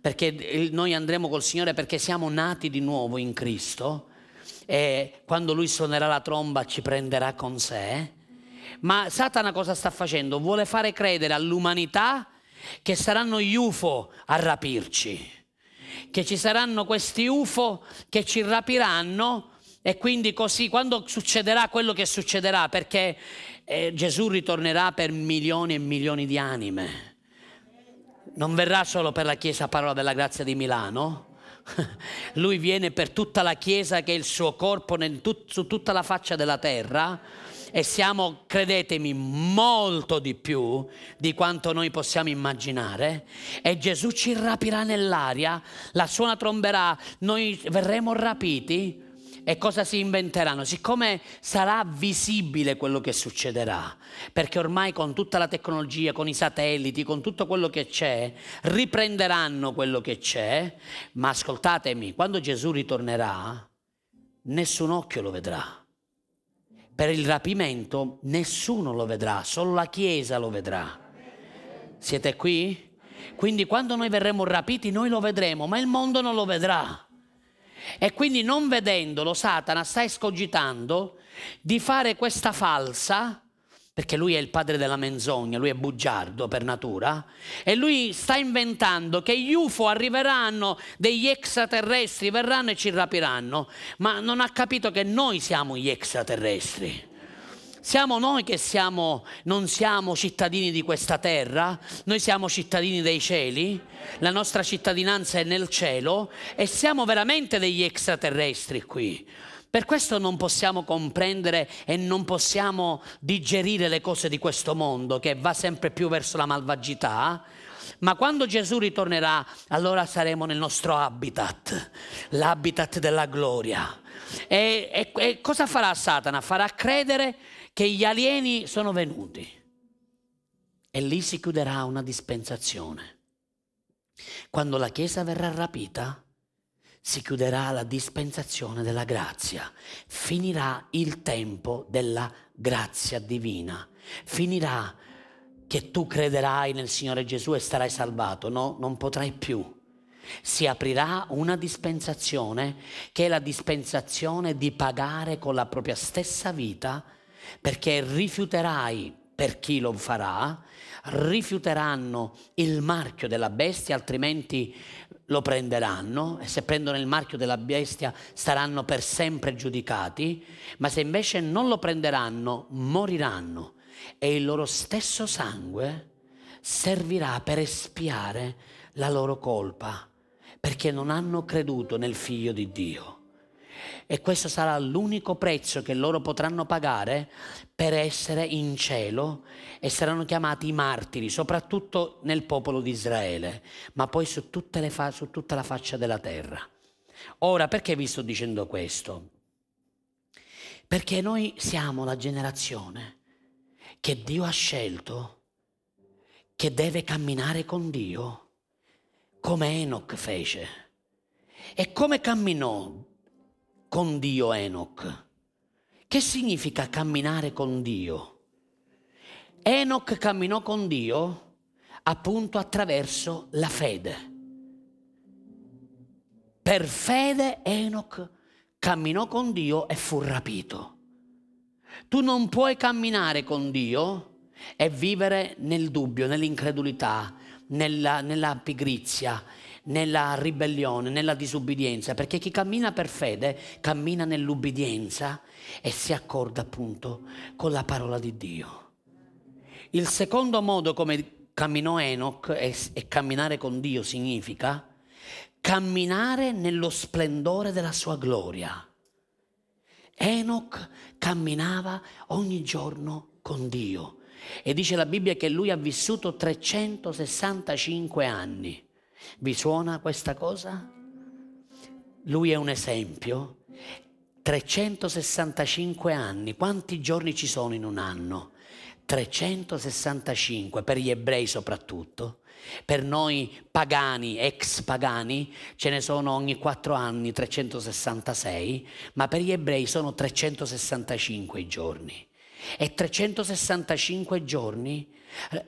perché noi andremo col Signore perché siamo nati di nuovo in Cristo, e quando Lui suonerà la tromba ci prenderà con sé. Ma Satana cosa sta facendo? Vuole fare credere all'umanità che saranno gli U F O a rapirci, che ci saranno questi U F O che ci rapiranno, e quindi così quando succederà quello che succederà, perché eh, Gesù ritornerà per milioni e milioni di anime, non verrà solo per la Chiesa Parola della Grazia di Milano. Lui viene per tutta la Chiesa, che è il suo corpo nel tut- su tutta la faccia della terra. E siamo, credetemi, molto di più di quanto noi possiamo immaginare. E Gesù ci rapirà nell'aria, la suona tromberà, noi verremo rapiti. E cosa si inventeranno? Siccome sarà visibile quello che succederà, perché ormai con tutta la tecnologia, con i satelliti, con tutto quello che c'è, riprenderanno quello che c'è. Ma ascoltatemi, quando Gesù ritornerà, nessun occhio lo vedrà. Per il rapimento nessuno lo vedrà, solo la Chiesa lo vedrà. Siete qui? Quindi quando noi verremo rapiti noi lo vedremo, ma il mondo non lo vedrà. E quindi, non vedendolo, Satana sta escogitando di fare questa falsa, perché lui è il padre della menzogna, lui è bugiardo per natura, e lui sta inventando che gli U F O arriveranno, degli extraterrestri verranno e ci rapiranno, ma non ha capito che noi siamo gli extraterrestri. Siamo noi che siamo, non siamo cittadini di questa terra, noi siamo cittadini dei cieli, la nostra cittadinanza è nel cielo, e siamo veramente degli extraterrestri qui. Per questo non possiamo comprendere e non possiamo digerire le cose di questo mondo, che va sempre più verso la malvagità. Ma quando Gesù ritornerà, allora saremo nel nostro habitat, l'habitat della gloria. E, e, e cosa farà Satana? Farà credere che gli alieni sono venuti, e lì si chiuderà una dispensazione. Quando la Chiesa verrà rapita, si chiuderà la dispensazione della grazia, finirà il tempo della grazia divina, finirà che tu crederai nel Signore Gesù e sarai salvato, no, non potrai più. Si aprirà una dispensazione che è la dispensazione di pagare con la propria stessa vita perché rifiuterai, per chi lo farà, rifiuteranno il marchio della bestia, altrimenti lo prenderanno, e se prendono il marchio della bestia saranno per sempre giudicati, ma se invece non lo prenderanno moriranno, e il loro stesso sangue servirà per espiare la loro colpa, perché non hanno creduto nel Figlio di Dio. E questo sarà l'unico prezzo che loro potranno pagare per essere in cielo, e saranno chiamati martiri, soprattutto nel popolo di Israele, ma poi su, tutte le fa- su tutta la faccia della terra. Ora, perché vi sto dicendo questo? Perché noi siamo la generazione che Dio ha scelto, che deve camminare con Dio, come Enoch fece. E come camminò con Dio Enoch? Che significa camminare con Dio? Enoch camminò con Dio appunto attraverso la fede. Per fede Enoch camminò con Dio e fu rapito. Tu non puoi camminare con Dio e vivere nel dubbio, nell'incredulità, nella, nella pigrizia, nella ribellione, nella disubbidienza, perché chi cammina per fede cammina nell'ubbidienza e si accorda appunto con la parola di Dio. Il secondo modo come camminò Enoch e, e camminare con Dio significa camminare nello splendore della sua gloria. Enoch camminava ogni giorno con Dio, e dice la Bibbia che lui ha vissuto trecentosessantacinque anni. Vi suona questa cosa? Lui è un esempio. trecentosessantacinque anni. Quanti giorni ci sono in un anno? trecentosessantacinque, per gli ebrei soprattutto. Per noi pagani, ex pagani, ce ne sono ogni quattro anni trecentosessantasei, ma per gli ebrei sono trecentosessantacinque i giorni. E trecentosessantacinque giorni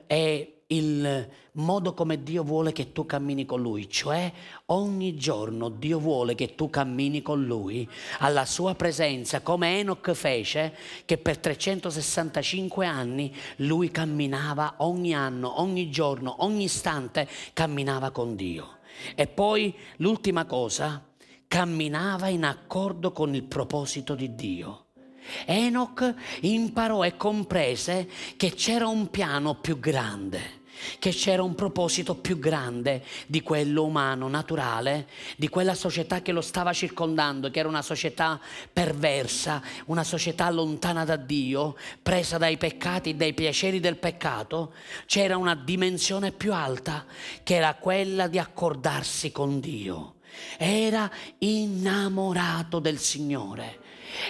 è il modo come Dio vuole che tu cammini con Lui, cioè ogni giorno Dio vuole che tu cammini con Lui, alla sua presenza, come Enoch fece, che per trecentosessantacinque anni lui camminava ogni anno, ogni giorno, ogni istante camminava con Dio. E poi l'ultima cosa, camminava in accordo con il proposito di Dio. Enoch imparò e comprese che c'era un piano più grande, che c'era un proposito più grande di quello umano, naturale, di quella società che lo stava circondando, che era una società perversa, una società lontana da Dio, presa dai peccati, dai piaceri del peccato. C'era una dimensione più alta, che era quella di accordarsi con Dio. Era innamorato del Signore.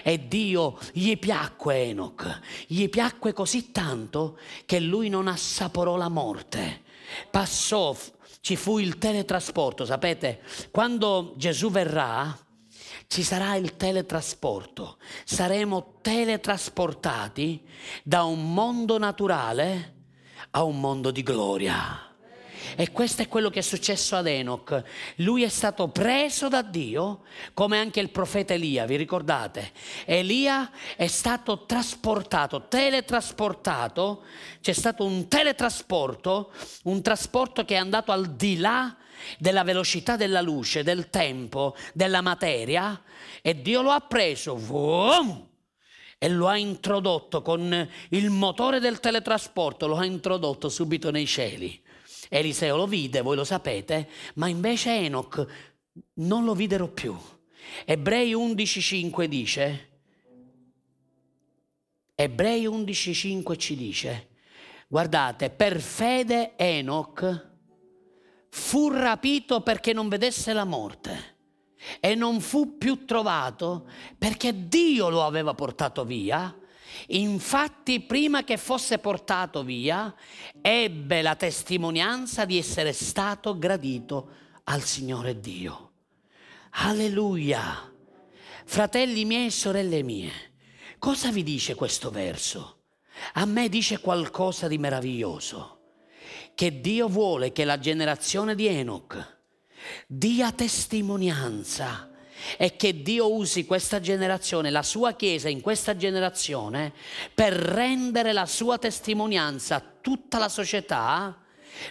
E Dio gli piacque Enoch, gli piacque così tanto che lui non assaporò la morte. Passò, ci fu il teletrasporto, sapete? Quando Gesù verrà ci sarà il teletrasporto, saremo teletrasportati da un mondo naturale a un mondo di gloria. E questo è quello che è successo ad Enoch. Lui è stato preso da Dio, come anche il profeta Elia, vi ricordate? Elia è stato trasportato, teletrasportato, c'è stato un teletrasporto, un trasporto che è andato al di là della velocità della luce, del tempo, della materia, e Dio lo ha preso, vroom, e lo ha introdotto con il motore del teletrasporto, lo ha introdotto subito nei cieli. Eliseo lo vide, voi lo sapete, ma invece Enoch non lo videro più. Ebrei undici cinque dice, Ebrei undici cinque ci dice, guardate, per fede Enoch fu rapito perché non vedesse la morte e non fu più trovato perché Dio lo aveva portato via. Infatti, prima che fosse portato via, ebbe la testimonianza di essere stato gradito al Signore Dio. Alleluia! Fratelli miei e sorelle mie, cosa vi dice questo verso? A me dice qualcosa di meraviglioso, che Dio vuole che la generazione di Enoch dia testimonianza è che Dio usi questa generazione, la sua Chiesa in questa generazione, per rendere la sua testimonianza a tutta la società,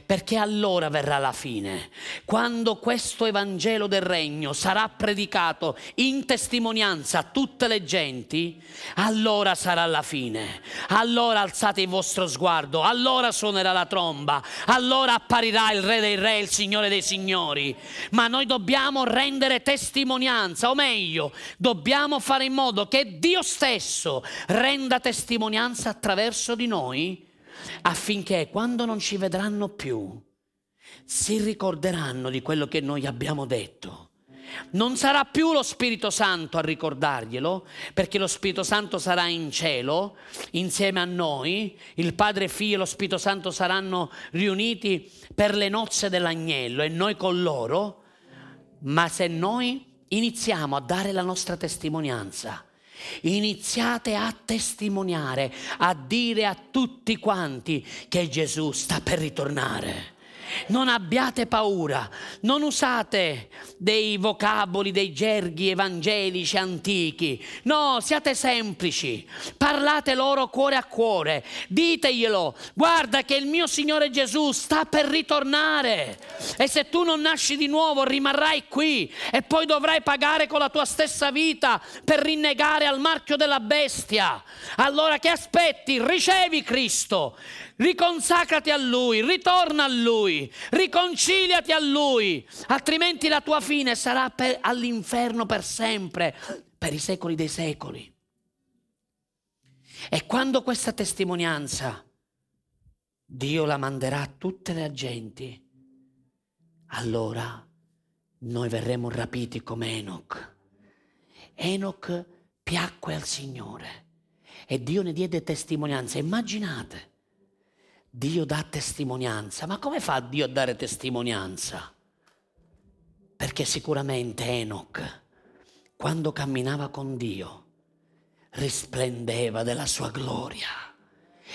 perché allora verrà la fine, quando questo Evangelo del Regno sarà predicato in testimonianza a tutte le genti, allora sarà la fine, allora alzate il vostro sguardo, allora suonerà la tromba, allora apparirà il Re dei Re, il Signore dei Signori. Ma noi dobbiamo rendere testimonianza, o meglio, dobbiamo fare in modo che Dio stesso renda testimonianza attraverso di noi, affinché quando non ci vedranno più si ricorderanno di quello che noi abbiamo detto. Non sarà più lo Spirito Santo a ricordarglielo, perché lo Spirito Santo sarà in cielo insieme a noi, il Padre, Figlio e lo Spirito Santo saranno riuniti per le nozze dell'agnello e noi con loro. Ma se noi iniziamo a dare la nostra testimonianza, iniziate a testimoniare, a dire a tutti quanti che Gesù sta per ritornare. Non abbiate paura, non usate dei vocaboli, dei gerghi evangelici antichi. No, siate semplici, parlate loro cuore a cuore, diteglielo: guarda che il mio Signore Gesù sta per ritornare e se tu non nasci di nuovo rimarrai qui e poi dovrai pagare con la tua stessa vita per rinnegare al marchio della bestia. Allora che aspetti? Ricevi Cristo, riconsacrati a Lui, ritorna a Lui, riconciliati a Lui, altrimenti la tua fine sarà per, all'inferno per sempre, per i secoli dei secoli. E quando questa testimonianza Dio la manderà a tutte le genti, allora noi verremo rapiti come Enoch. Enoch piacque al Signore e Dio ne diede testimonianza. Immaginate, Dio dà testimonianza. Ma come fa Dio a dare testimonianza? Perché sicuramente Enoch, quando camminava con Dio, risplendeva della sua gloria.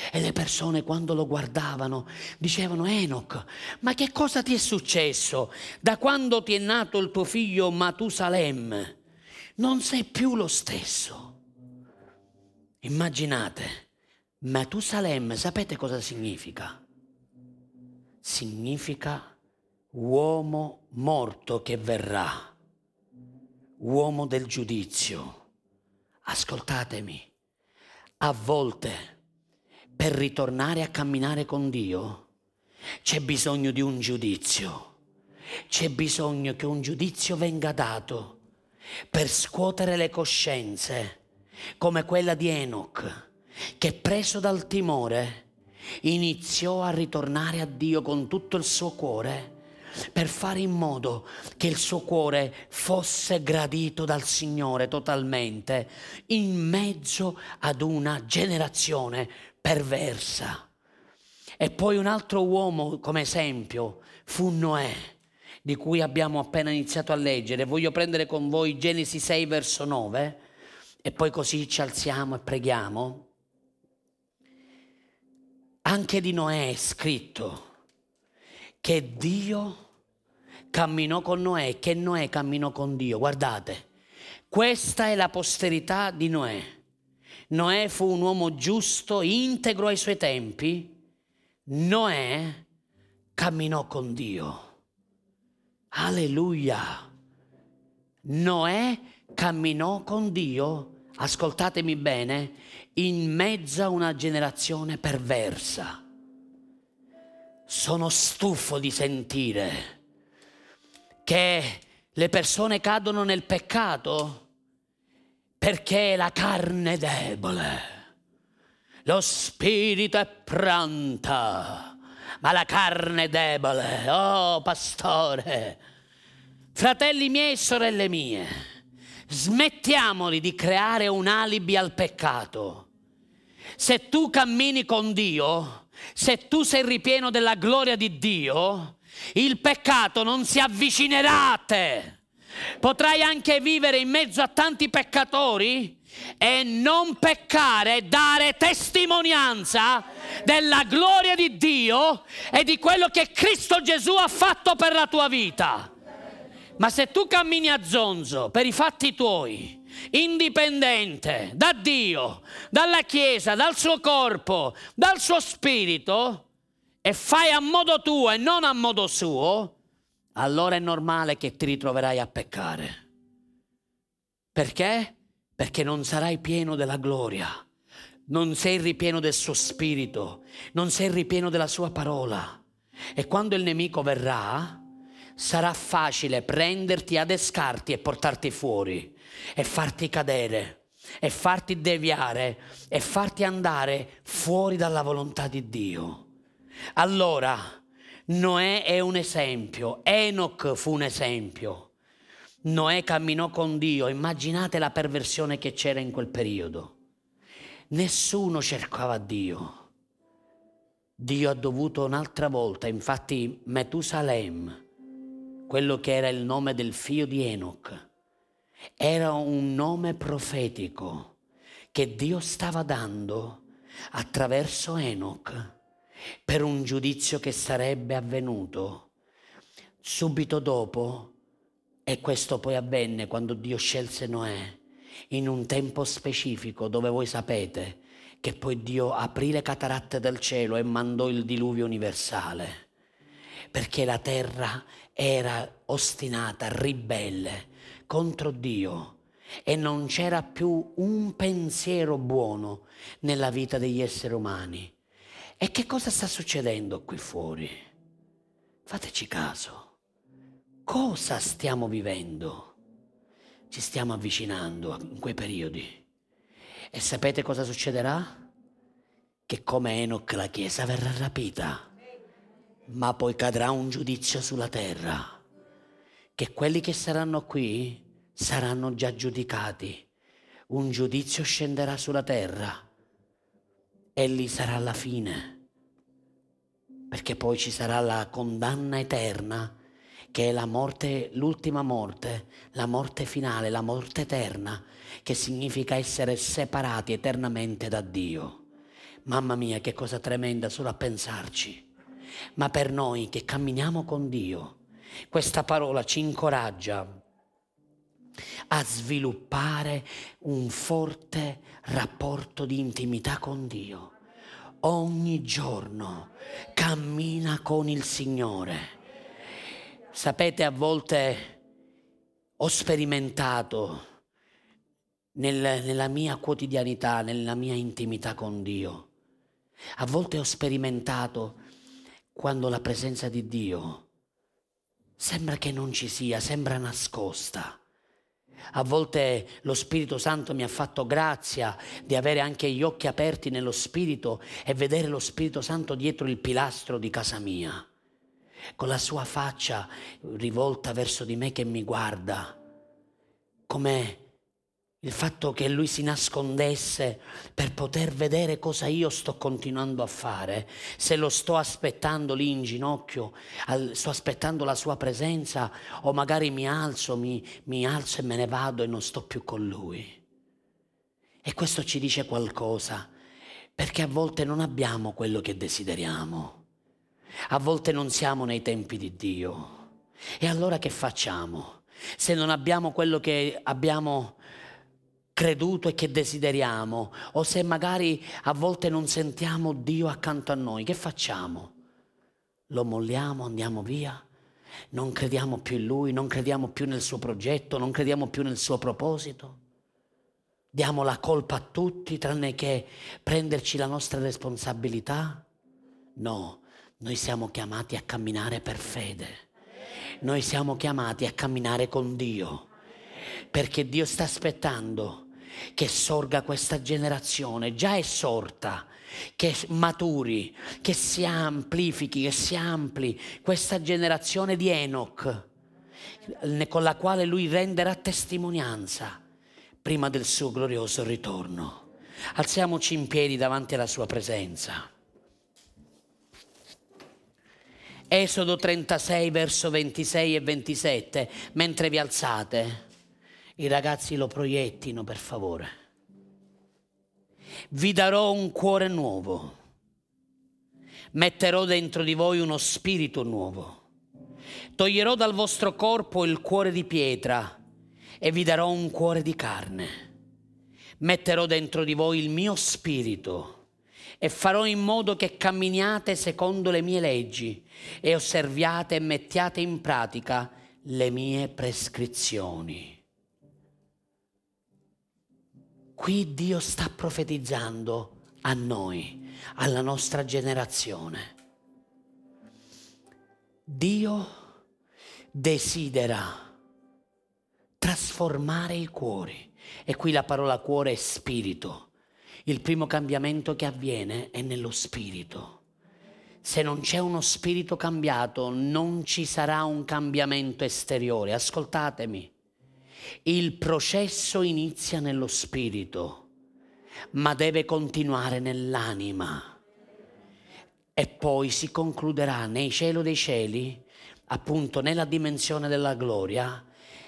E le persone, quando lo guardavano, dicevano: Enoch, ma che cosa ti è successo? Da quando ti è nato il tuo figlio Matusalem, non sei più lo stesso. Immaginate, Matusalem, sapete cosa significa? Significa uomo morto che verrà, uomo del giudizio. Ascoltatemi, a volte per ritornare a camminare con Dio c'è bisogno di un giudizio, c'è bisogno che un giudizio venga dato per scuotere le coscienze, come quella di Enoch, che preso dal timore iniziò a ritornare a Dio con tutto il suo cuore, per fare in modo che il suo cuore fosse gradito dal Signore totalmente, in mezzo ad una generazione perversa. E poi un altro uomo come esempio fu Noè, di cui abbiamo appena iniziato a leggere. Voglio prendere con voi Genesi sei verso nove e poi così ci alziamo e preghiamo. Anche di Noè è scritto che Dio camminò con Noè, che Noè camminò con Dio. Guardate, questa è la posterità di Noè. Noè fu un uomo giusto, integro ai suoi tempi. Noè camminò con Dio. Alleluia! Noè camminò con Dio, ascoltatemi bene, in mezzo a una generazione perversa. Sono stufo di sentire che le persone cadono nel peccato perché la carne è debole, lo spirito è pronta, ma la carne è debole. Oh pastore, fratelli miei e sorelle mie, smettiamoli di creare un alibi al peccato. Se tu cammini con Dio, se tu sei ripieno della gloria di Dio, il peccato non si avvicinerà a te. Potrai anche vivere in mezzo a tanti peccatori e non peccare, e dare testimonianza della gloria di Dio e di quello che Cristo Gesù ha fatto per la tua vita. Ma se tu cammini a zonzo per i fatti tuoi, indipendente da Dio, dalla Chiesa, dal suo corpo, dal suo spirito, e fai a modo tuo e non a modo suo, allora è normale che ti ritroverai a peccare. Perché? Perché non sarai pieno della gloria, non sei ripieno del suo spirito, non sei ripieno della sua parola. E quando il nemico verrà, sarà facile prenderti a descarti e portarti fuori, e farti cadere, e farti deviare, e farti andare fuori dalla volontà di Dio. Allora, Noè è un esempio, Enoch fu un esempio. Noè camminò con Dio, immaginate la perversione che c'era in quel periodo. Nessuno cercava Dio. Dio ha dovuto un'altra volta, infatti Metusalem, quello che era il nome del figlio di Enoch, era un nome profetico che Dio stava dando attraverso Enoch per un giudizio che sarebbe avvenuto subito dopo, e questo poi avvenne quando Dio scelse Noè in un tempo specifico, dove voi sapete che poi Dio aprì le cataratte del cielo e mandò il diluvio universale, perché la terra era ostinata, ribelle contro Dio, e non c'era più un pensiero buono nella vita degli esseri umani. E che cosa sta succedendo qui fuori? Fateci caso. Cosa stiamo vivendo? Ci stiamo avvicinando in quei periodi. E sapete cosa succederà? Che come Enoch la Chiesa verrà rapita, ma poi cadrà un giudizio sulla terra, che quelli che saranno qui saranno già giudicati. Un giudizio scenderà sulla terra. E lì sarà la fine, perché poi ci sarà la condanna eterna, che è la morte, l'ultima morte, la morte finale, la morte eterna, che significa essere separati eternamente da Dio. Mamma mia, che cosa tremenda solo a pensarci. Ma per noi che camminiamo con Dio, questa parola ci incoraggia a sviluppare un forte rapporto di intimità con Dio. Ogni giorno cammina con il Signore. Sapete, a volte ho sperimentato nel, nella mia quotidianità, nella mia intimità con Dio, a volte ho sperimentato quando la presenza di Dio sembra che non ci sia, sembra nascosta. A volte lo Spirito Santo mi ha fatto grazia di avere anche gli occhi aperti nello Spirito e vedere lo Spirito Santo dietro il pilastro di casa mia, con la sua faccia rivolta verso di me che mi guarda, come il fatto che lui si nascondesse per poter vedere cosa io sto continuando a fare, se lo sto aspettando lì in ginocchio, al, sto aspettando la sua presenza, o magari mi alzo, mi, mi alzo e me ne vado e non sto più con lui. E questo ci dice qualcosa, perché a volte non abbiamo quello che desideriamo, a volte non siamo nei tempi di Dio. E allora che facciamo? Se non abbiamo quello che abbiamo creduto e che desideriamo, o se magari a volte non sentiamo Dio accanto a noi, che facciamo? Lo molliamo, andiamo via, non crediamo più in Lui, non crediamo più nel suo progetto, non crediamo più nel suo proposito. Diamo la colpa a tutti, tranne che prenderci la nostra responsabilità? No, noi siamo chiamati a camminare per fede, noi siamo chiamati a camminare con Dio, perché Dio sta aspettando che sorga questa generazione, già è sorta, che maturi, che si amplifichi, che si ampli questa generazione di Enoch, con la quale lui renderà testimonianza prima del suo glorioso ritorno. Alziamoci in piedi davanti alla sua presenza. Esodo trentasei, verso ventisei e ventisette, mentre vi alzate. I ragazzi lo proiettino, per favore. Vi darò un cuore nuovo, metterò dentro di voi uno spirito nuovo, Toglierò dal vostro corpo il cuore di pietra e vi darò un cuore di carne. Metterò dentro di voi il mio spirito e farò in modo che camminiate secondo le mie leggi e osserviate e mettiate in pratica le mie prescrizioni. Qui Dio sta profetizzando a noi, alla nostra generazione. Dio desidera trasformare i cuori. E qui la parola cuore è spirito. Il primo cambiamento che avviene è nello spirito. Se non c'è uno spirito cambiato, non ci sarà un cambiamento esteriore. Ascoltatemi. Il processo inizia nello spirito, ma deve continuare nell'anima. E poi si concluderà nei cieli dei cieli, appunto nella dimensione della gloria,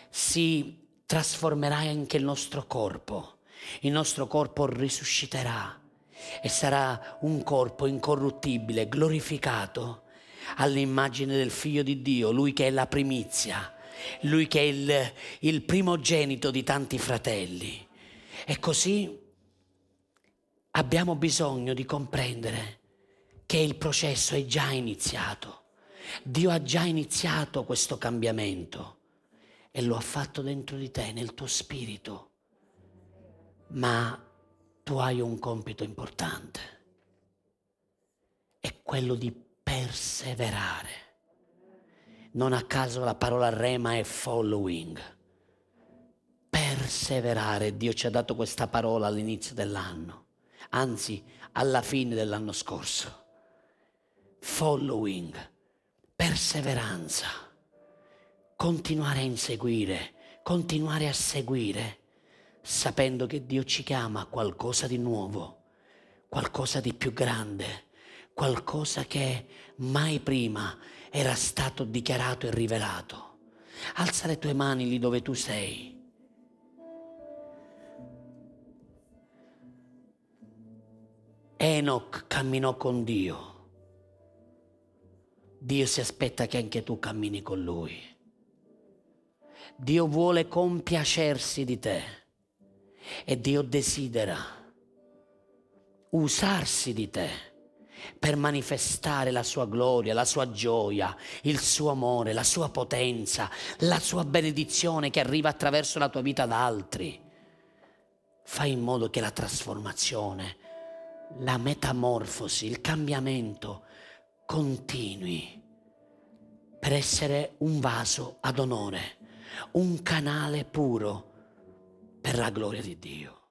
si trasformerà anche il nostro corpo, il nostro corpo risusciterà e sarà un corpo incorruttibile, glorificato all'immagine del Figlio di Dio, Lui che è la primizia, Lui che è il, il primogenito di tanti fratelli. E così abbiamo bisogno di comprendere che il processo è già iniziato. Dio ha già iniziato questo cambiamento. E lo ha fatto dentro di te, nel tuo spirito. Ma tu hai un compito importante. È quello di perseverare. Non a caso la parola rema è following. Perseverare. Dio ci ha dato questa parola all'inizio dell'anno. Anzi, alla fine dell'anno scorso. Following. Perseveranza. Continuare a inseguire, continuare a seguire, sapendo che Dio ci chiama a qualcosa di nuovo, qualcosa di più grande, qualcosa che mai prima era stato dichiarato e rivelato. Alza le tue mani lì dove tu sei. Enoch camminò con Dio. Dio si aspetta che anche tu cammini con Lui. Dio vuole compiacersi di te e Dio desidera usarsi di te per manifestare la sua gloria, la sua gioia, il suo amore, la sua potenza, la sua benedizione che arriva attraverso la tua vita ad altri. Fai in modo che la trasformazione, la metamorfosi, il cambiamento continui per essere un vaso ad onore, un canale puro per la gloria di Dio.